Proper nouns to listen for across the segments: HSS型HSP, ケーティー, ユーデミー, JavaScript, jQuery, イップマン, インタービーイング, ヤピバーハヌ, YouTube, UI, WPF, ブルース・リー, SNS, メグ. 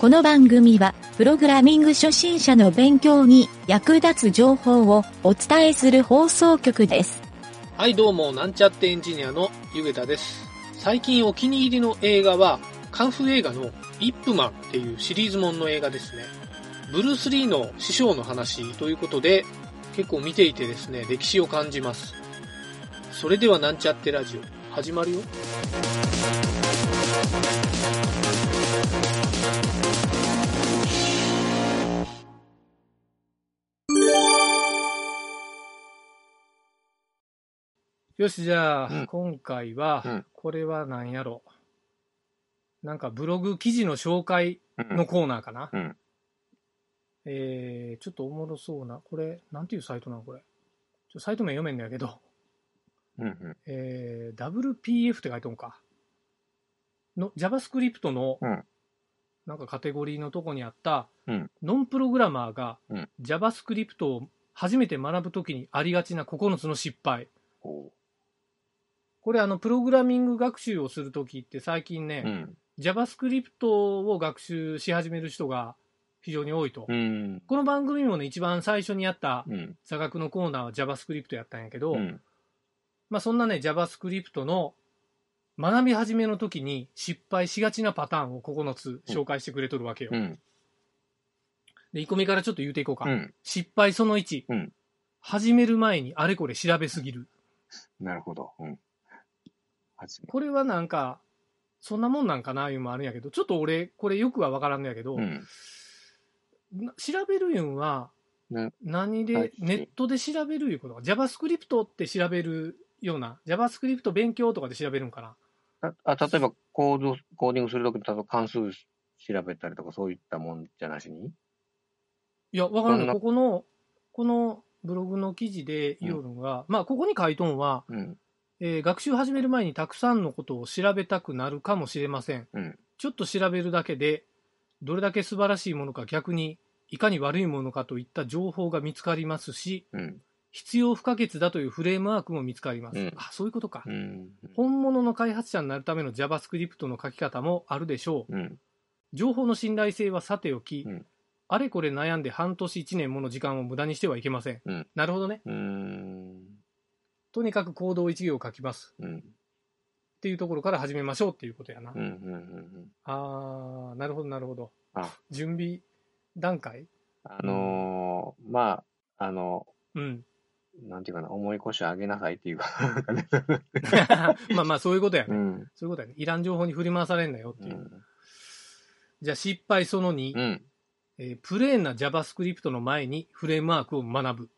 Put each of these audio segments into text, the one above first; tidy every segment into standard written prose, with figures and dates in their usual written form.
この番組はプログラミング初心者の勉強に役立つ情報をお伝えする放送局です。はい、どうも、なんちゃってエンジニアのゆげたです。最近お気に入りの映画はカンフー映画のイップマンっていうシリーズもんの映画ですね。ブルース・リーの師匠の話ということで、結構見ていてですね、歴史を感じます。それではなんちゃってラジオ始まるよ。よし、じゃあ、今回は、これは何やろう、なんかブログ記事の紹介のコーナーかな、ちょっとおもろそうな、これなんていうサイトなの、これサイト名読めんだけど、WPF って書いておんかの JavaScript のなんかカテゴリーのとこにあった、ノンプログラマーが JavaScript を初めて学ぶときにありがちな9つの失敗。これプログラミング学習をするときって最近ね、JavaScript を学習し始める人が非常に多いと、この番組もね、一番最初にやった座学のコーナーは JavaScript やったんやけど、そんなね JavaScript の学び始めの時に失敗しがちなパターンを9つ紹介してくれとるわけよ、で1個目からちょっと言うていこうか、失敗その1、始める前にあれこれ調べすぎる。なるほど、これはなんかそんなもんなんかないうのもあるんやけど、ちょっと俺これよくは分からんのやけど、調べるいうんは何で、ネットで調べるいうことか、 JavaScript って調べるような、 JavaScript 勉強とかで調べるんかな。例えばコーディングするときに関数調べたりとか、そういったもんじゃなしに。いや、分からんの。このブログの記事で言うのが、ここに書いとんは、学習始める前にたくさんのことを調べたくなるかもしれません、ちょっと調べるだけでどれだけ素晴らしいものか、逆にいかに悪いものかといった情報が見つかりますし、必要不可欠だというフレームワークも見つかります、そういうことか、本物の開発者になるための JavaScript の書き方もあるでしょう、情報の信頼性はさておき、あれこれ悩んで半年1年もの時間を無駄にしてはいけません、なるほどね、とにかく行動1行を書きます、っていうところから始めましょうっていうことやな、あー、なるほどなるほど。準備段階、なんていうかな、重い腰上げなさいっていうかそういうことやね、そういうことやね、いらん情報に振り回されんなよっていう、じゃあ失敗その2、プレーンな JavaScript の前にフレームワークを学ぶ。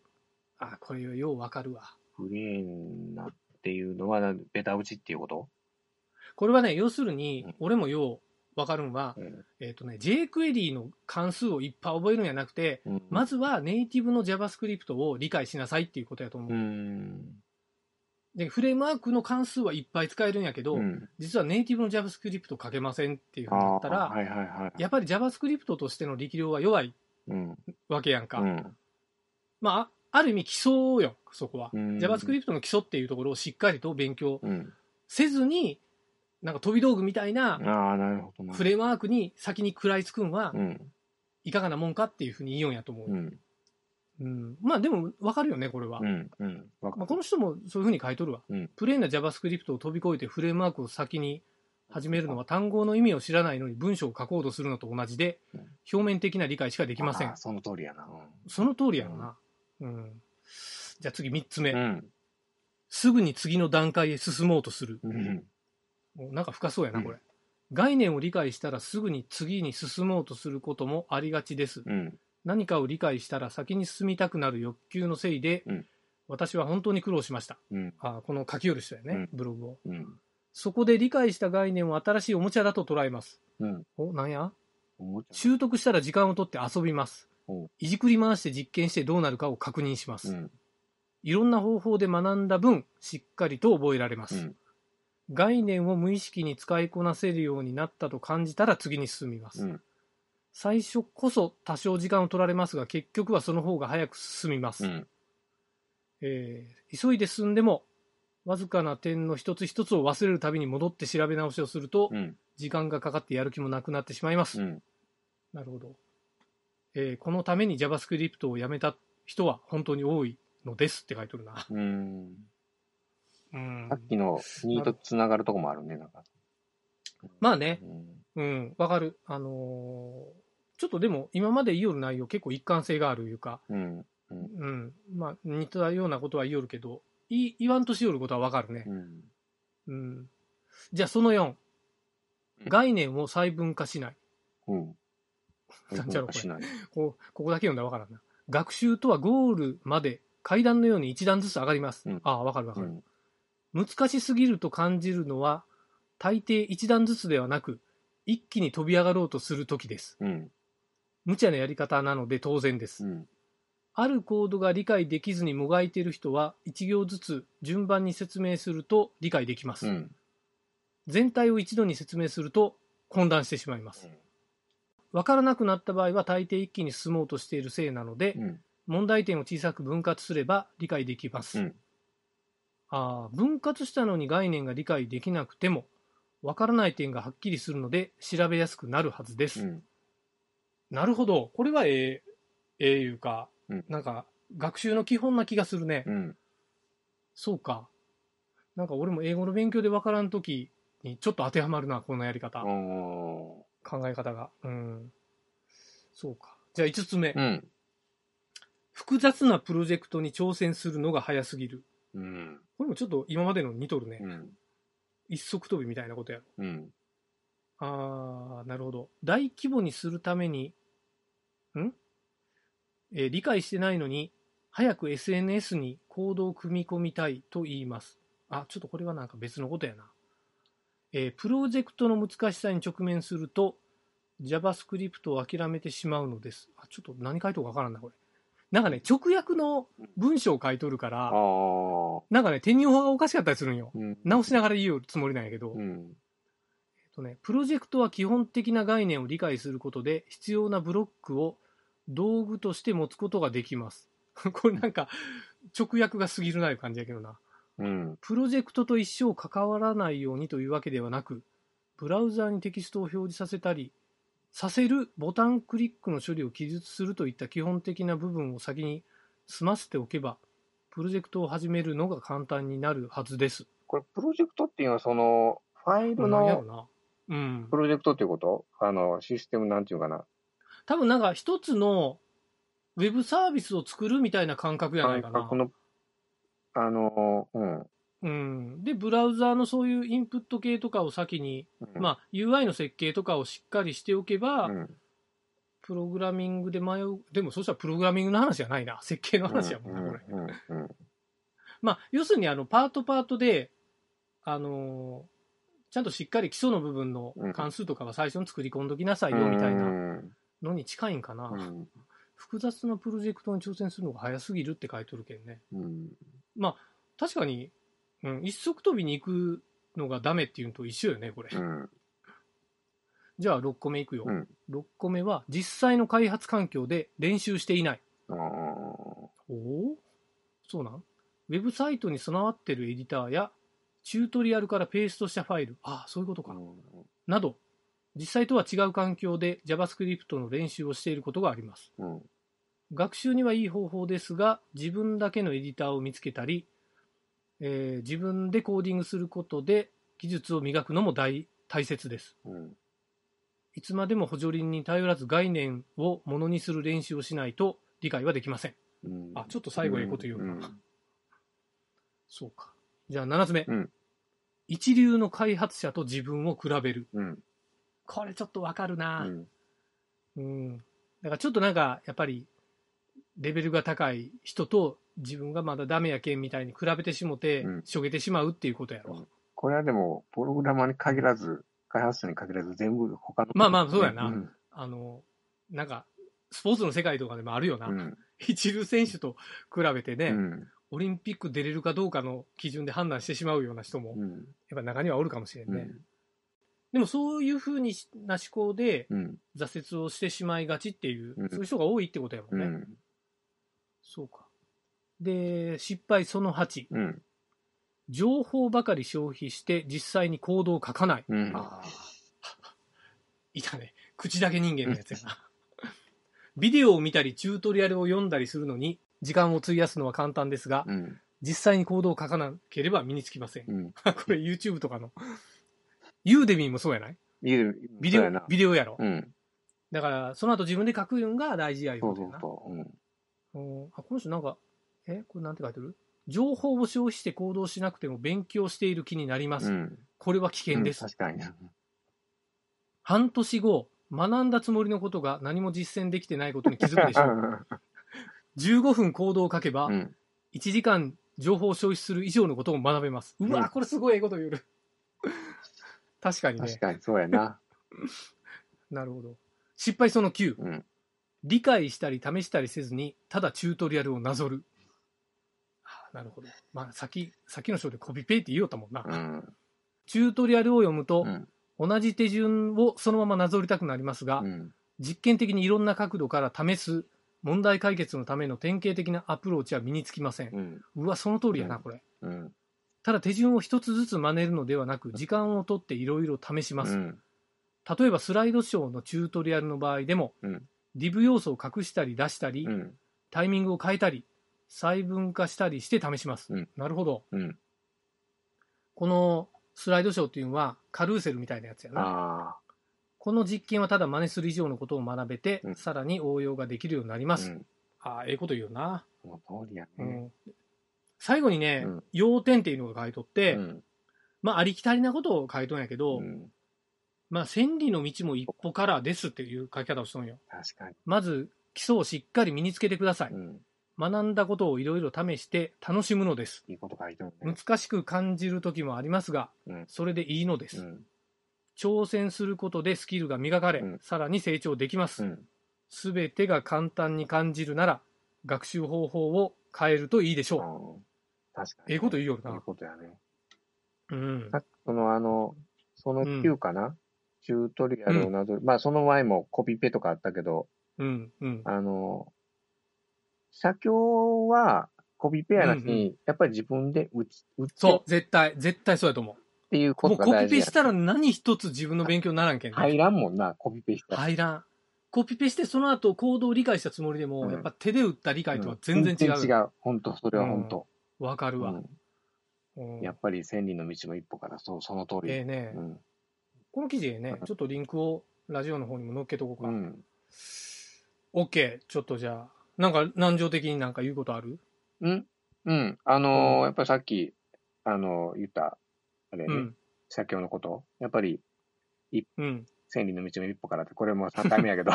あ、これはようわかるわ。プレーンなっていうのはベタ打ちっていうこと？これはね、要するに、俺もようわかるんは、jQuery の関数をいっぱい覚えるんじゃなくて、まずはネイティブの JavaScript を理解しなさいっていうことやと思う。で、フレームワークの関数はいっぱい使えるんやけど、実はネイティブの JavaScript 書けませんっていうふうになったら、やっぱり JavaScript としての力量は弱いわけやんか。ある意味基礎よ、そこは。JavaScript の基礎っていうところをしっかりと勉強せずに、なんか飛び道具みたいなフレームワークに先に食らいつくんはいかがなもんかっていうふうに言うんやと思う。でも分かるよね、これは。この人もそういうふうに書いとるわ、プレーンな JavaScript を飛び越えてフレームワークを先に始めるのは、単語の意味を知らないのに文章を書こうとするのと同じで、表面的な理解しかできません。その通りやな、その通りやな、じゃあ次3つ目、すぐに次の段階へ進もうとする、なんか深そうやなこれ、概念を理解したらすぐに次に進もうとすることもありがちです、何かを理解したら先に進みたくなる欲求のせいで、私は本当に苦労しました、この書き寄る人やね、ブログを、そこで理解した概念を新しいおもちゃだと捉えます、なんや、習得したら時間を取って遊びます、いじくり回して実験してどうなるかを確認します、いろんな方法で学んだ分しっかりと覚えられます、概念を無意識に使いこなせるようになったと感じたら次に進みます、最初こそ多少時間を取られますが、結局はその方が早く進みます、急いで進んでもわずかな点の一つ一つを忘れるたびに戻って調べ直しをすると、時間がかかってやる気もなくなってしまいます、なるほど。このために JavaScript をやめた人は本当に多いのですって書いてるな。さっきの2とつながるとこもあるね、なんか。まあね。うん、わかる。ちょっとでも今まで言いよる内容結構一貫性があるいうか、うんうんうん、まあ似たようなことは言いよるけど、言わんとしよることはわかるね。うんうん、じゃあその4、概念を細分化しない。うん。なんじゃろこれ。ここだけ読んだらわからんな。学習とはゴールまで階段のように一段ずつ上がります。うん、ああ、わかるわかる、うん。難しすぎると感じるのは、大抵一段ずつではなく、一気に飛び上がろうとするときです。うん、無茶なやり方なので当然です。うん、あるコードが理解できずにもがいている人は、一行ずつ順番に説明すると理解できます。うん、全体を一度に説明すると混乱してしまいます。うん、分からなくなった場合は大抵一気に進もうとしているせいなので、うん、問題点を小さく分割すれば理解できます、うん、ああ、分割したのに概念が理解できなくても分からない点がはっきりするので調べやすくなるはずです、うん、なるほど。これはいうか、うん、なんか学習の基本な気がするね、うん、そうか。なんか俺も英語の勉強で分からんときにちょっと当てはまるな、このやり方、考え方が、うん、そうか。じゃあ5つ目、うん、複雑なプロジェクトに挑戦するのが早すぎる、うん、これもちょっと今までの似とるね、うん、一足飛びみたいなことやろ、うん、あー、なるほど。大規模にするために理解してないのに早く SNS にコードを組み込みたいと言います。あ、ちょっとこれはなんか別のことやな。プロジェクトの難しさに直面すると JavaScript を諦めてしまうのです。あ、ちょっと何書いとるか分からんなこれ。なんかね、直訳の文章を書いとるから、なんかね、手に負がおかしかったりするんよ、うん、直しながら言うつもりなんやけど、うんプロジェクトは基本的な概念を理解することで必要なブロックを道具として持つことができますこれなんか直訳が過ぎるないう感じやけどな。うん、プロジェクトと一生関わらないようにというわけではなく、ブラウザーにテキストを表示させたりさせるボタンクリックの処理を記述するといった基本的な部分を先に済ませておけばプロジェクトを始めるのが簡単になるはずです。これプロジェクトっていうのはそのファイルのプロジェクトっていうこと、うん、あのシステムなんていうかな、多分なんか一つのウェブサービスを作るみたいな感覚やないかな。このでブラウザーのそういうインプット系とかを先に、うんまあ、UI の設計とかをしっかりしておけば、うん、プログラミングで迷う。でもそしたらプログラミングの話じゃないな、設計の話やもんな、これ、まあ要するにパートでちゃんとしっかり基礎の部分の関数とかは最初に作り込んどきなさいよみたいなのに近いんかな、うん、複雑なプロジェクトに挑戦するのが早すぎるって書いてるけんね、うんまあ、確かに、うん、一足飛びに行くのがダメっていうのと一緒よねこれ、うん、じゃあ6個目いくよ、うん、6個目は実際の開発環境で練習していない。お、そうなん。ウェブサイトに備わってるエディターやチュートリアルからペーストしたファイル、ああそういうことか、うん、など実際とは違う環境で JavaScript の練習をしていることがあります、うん学習にはいい方法ですが、自分だけのエディターを見つけたり、自分でコーディングすることで技術を磨くのも大切です、うん、いつまでも補助輪に頼らず概念をものにする練習をしないと理解はできません、うん、あ、ちょっと最後いいこと言うな、うん、そうか。じゃあ7つ目、うん、一流の開発者と自分を比べる、うん、これちょっとわかるな、うんうん、だからちょっとなんかやっぱりレベルが高い人と自分がまだダメやけんみたいに比べてしもて、うん、しょげてしまうっていうことやろ、うん、これはでもプログラマーに限らず開発者に限らず全部他の、ね、まあまあそうやな、うん、なんかスポーツの世界とかでもあるよな、うん、一流選手と比べてね、うん、オリンピック出れるかどうかの基準で判断してしまうような人も、うん、やっぱ中にはおるかもしれんね、うん、でもそういうふうな思考で挫折をしてしまいがちっていう、うん、そういう人が多いってことやもんね、うんそうか。で、失敗その8、うん、情報ばかり消費して実際に行動を書かない、うん、あいたね口だけ人間のやつやな。ビデオを見たりチュートリアルを読んだりするのに時間を費やすのは簡単ですが、うん、実際にコードを書かなければ身につきません、うん、これ YouTube とかのユーデミーもそうやない？ビデオやろ、うん、だからその後自分で書くのが大事やよみたいな。この人なんかこれなんて書いてる？情報を消費して行動しなくても勉強している気になります、うん、これは危険です、うん、確かに。半年後学んだつもりのことが何も実践できてないことに気づくでしょう。15分コードを書けば、うん、1時間情報を消費する以上のことを学べます。うわ、これすごいこと言う。確かにね。確かにそうやな。なるほど。失敗その9、うん。理解したり試したりせずに、ただチュートリアルをなぞる。はあ、なるほど。まあ先の章でコピペって言おうと思うな、うん。チュートリアルを読むと、うん同じ手順をそのままなぞりたくなりますが、うん、実験的にいろんな角度から試す問題解決のための典型的なアプローチは身につきません、うん、うわその通りやなこれ、うん、ただ手順を一つずつ真似るのではなく時間をとっていろいろ試します、うん、例えばスライドショーのチュートリアルの場合でも、うん、div 要素を隠したり出したり、うん、タイミングを変えたり細分化したりして試します、うん、なるほど、うん、このスライドショーっていうのはカルーセルみたいなやつやな。この実験はただ真似する以上のことを学べて、うん、さらに応用ができるようになります、うん、あええこと言うな。もう通りやね、うん、最後にね、うん、要点っていうのが書いとって、うん、まあありきたりなことを書いとんやけど、うん、まあ千里の道も一歩からですっていう書き方をしとんよ。確かに。まず基礎をしっかり身につけてください、うん学んだことをいろいろ試して楽しむのです。いいこと書いてるね。難しく感じる時もありますが、うん、それでいいのです、うん。挑戦することでスキルが磨かれ、うん、さらに成長できます。すべ、うん、てが簡単に感じるなら、学習方法を変えるといいでしょう。確かに、ね。ええこと言うよな。いいことやね。うん。さっきその9かな、うん、チュートリアルをなぞる、うん、まあその前もコピペとかあったけど、うんうん、写経はコピペやなしに、うんうん、やっぱり自分で打つ。そう、絶対そうやと思う。っていうことが大事や。もうコピペしたら何一つ自分の勉強にならんけんね。入らんもんな、コピペしたら。入らん。コピペしてその後行動を理解したつもりでも、うん、やっぱ手で打った理解とは全然違う。うん、全然違う。本当それは本当。わかるわ。うん、やっぱり千里の道も一歩から、その通り。ね、うん。この記事ね、ちょっとリンクをラジオの方にも載っけとこうか。うん。OK、ちょっとじゃあ。なんか難情的になんか言うことある？うん。やっぱりさっき、言った、あれね、うん、写経のこと。やっぱり、うん、千里の道の一歩からって、これも3回目やけど。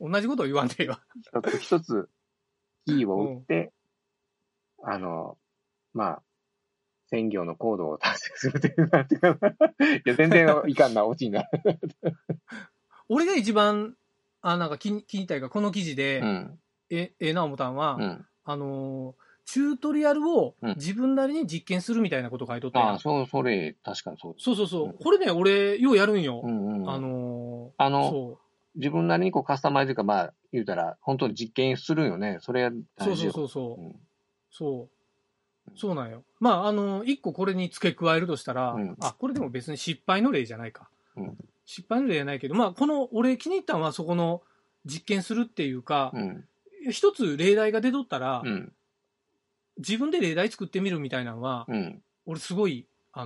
同じことを言わんでよ。一つ、キーを打って、うん、まあ、専業の行動を達成するというなんていうかな。いや、全然いかんな、落ちになる。俺が一番、なんか聞いたいがこの記事で、うん、な思たんは、うん、チュートリアルを自分なりに実験するみたいなこと書いとった、うん、それ確かにそうです。そう、うん、これね俺ようやるんよ、うんうん、そう自分なりにこうカスタマイズかまあ言うたら本当に実験するよね。それそう、うん、そうなんよ。まあ一個これに付け加えるとしたら、うん、あこれでも別に失敗の例じゃないか、うん失敗の例じゃないけど、まあ、この俺気に入ったのはそこの実験するっていうか、うん、一つ例題が出とったら、うん、自分で例題作ってみるみたいなのは、うん、俺すごいな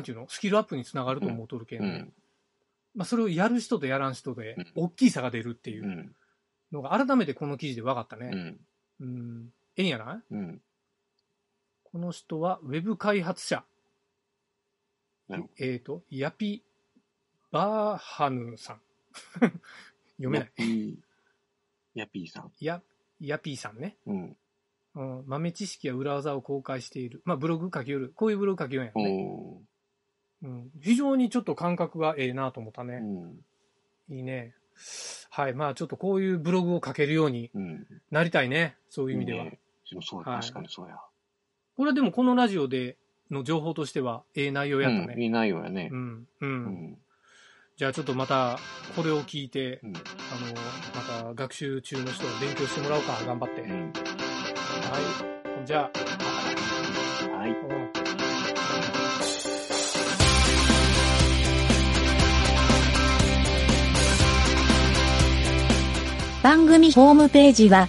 んていうのスキルアップにつながると思うとるけん、うんまあ、それをやる人とやらん人で大きい差が出るっていうのが改めてこの記事で分かったね。うん、ええんやない、うん、この人はウェブ開発者、うん、ヤピバーハヌさん読めないヤピーさんヤピーさんね、うんうん、豆知識や裏技を公開している、まあ、ブログ書きよるこういうブログ書きよるんやね、うん、非常にちょっと感覚がええなと思ったね、うん、いいね。はいまあちょっとこういうブログを書けるようになりたいね、うん、そういう意味では、ね、そう確かにそうや、はい、これはでもこのラジオでの情報としてはええ内容やったね、うん、いい内容やねうんうん、うんじゃあちょっとまたこれを聞いて、うん、また学習中の人を勉強してもらおうか頑張って、うん、はいじゃあはい、うん番組ホームページは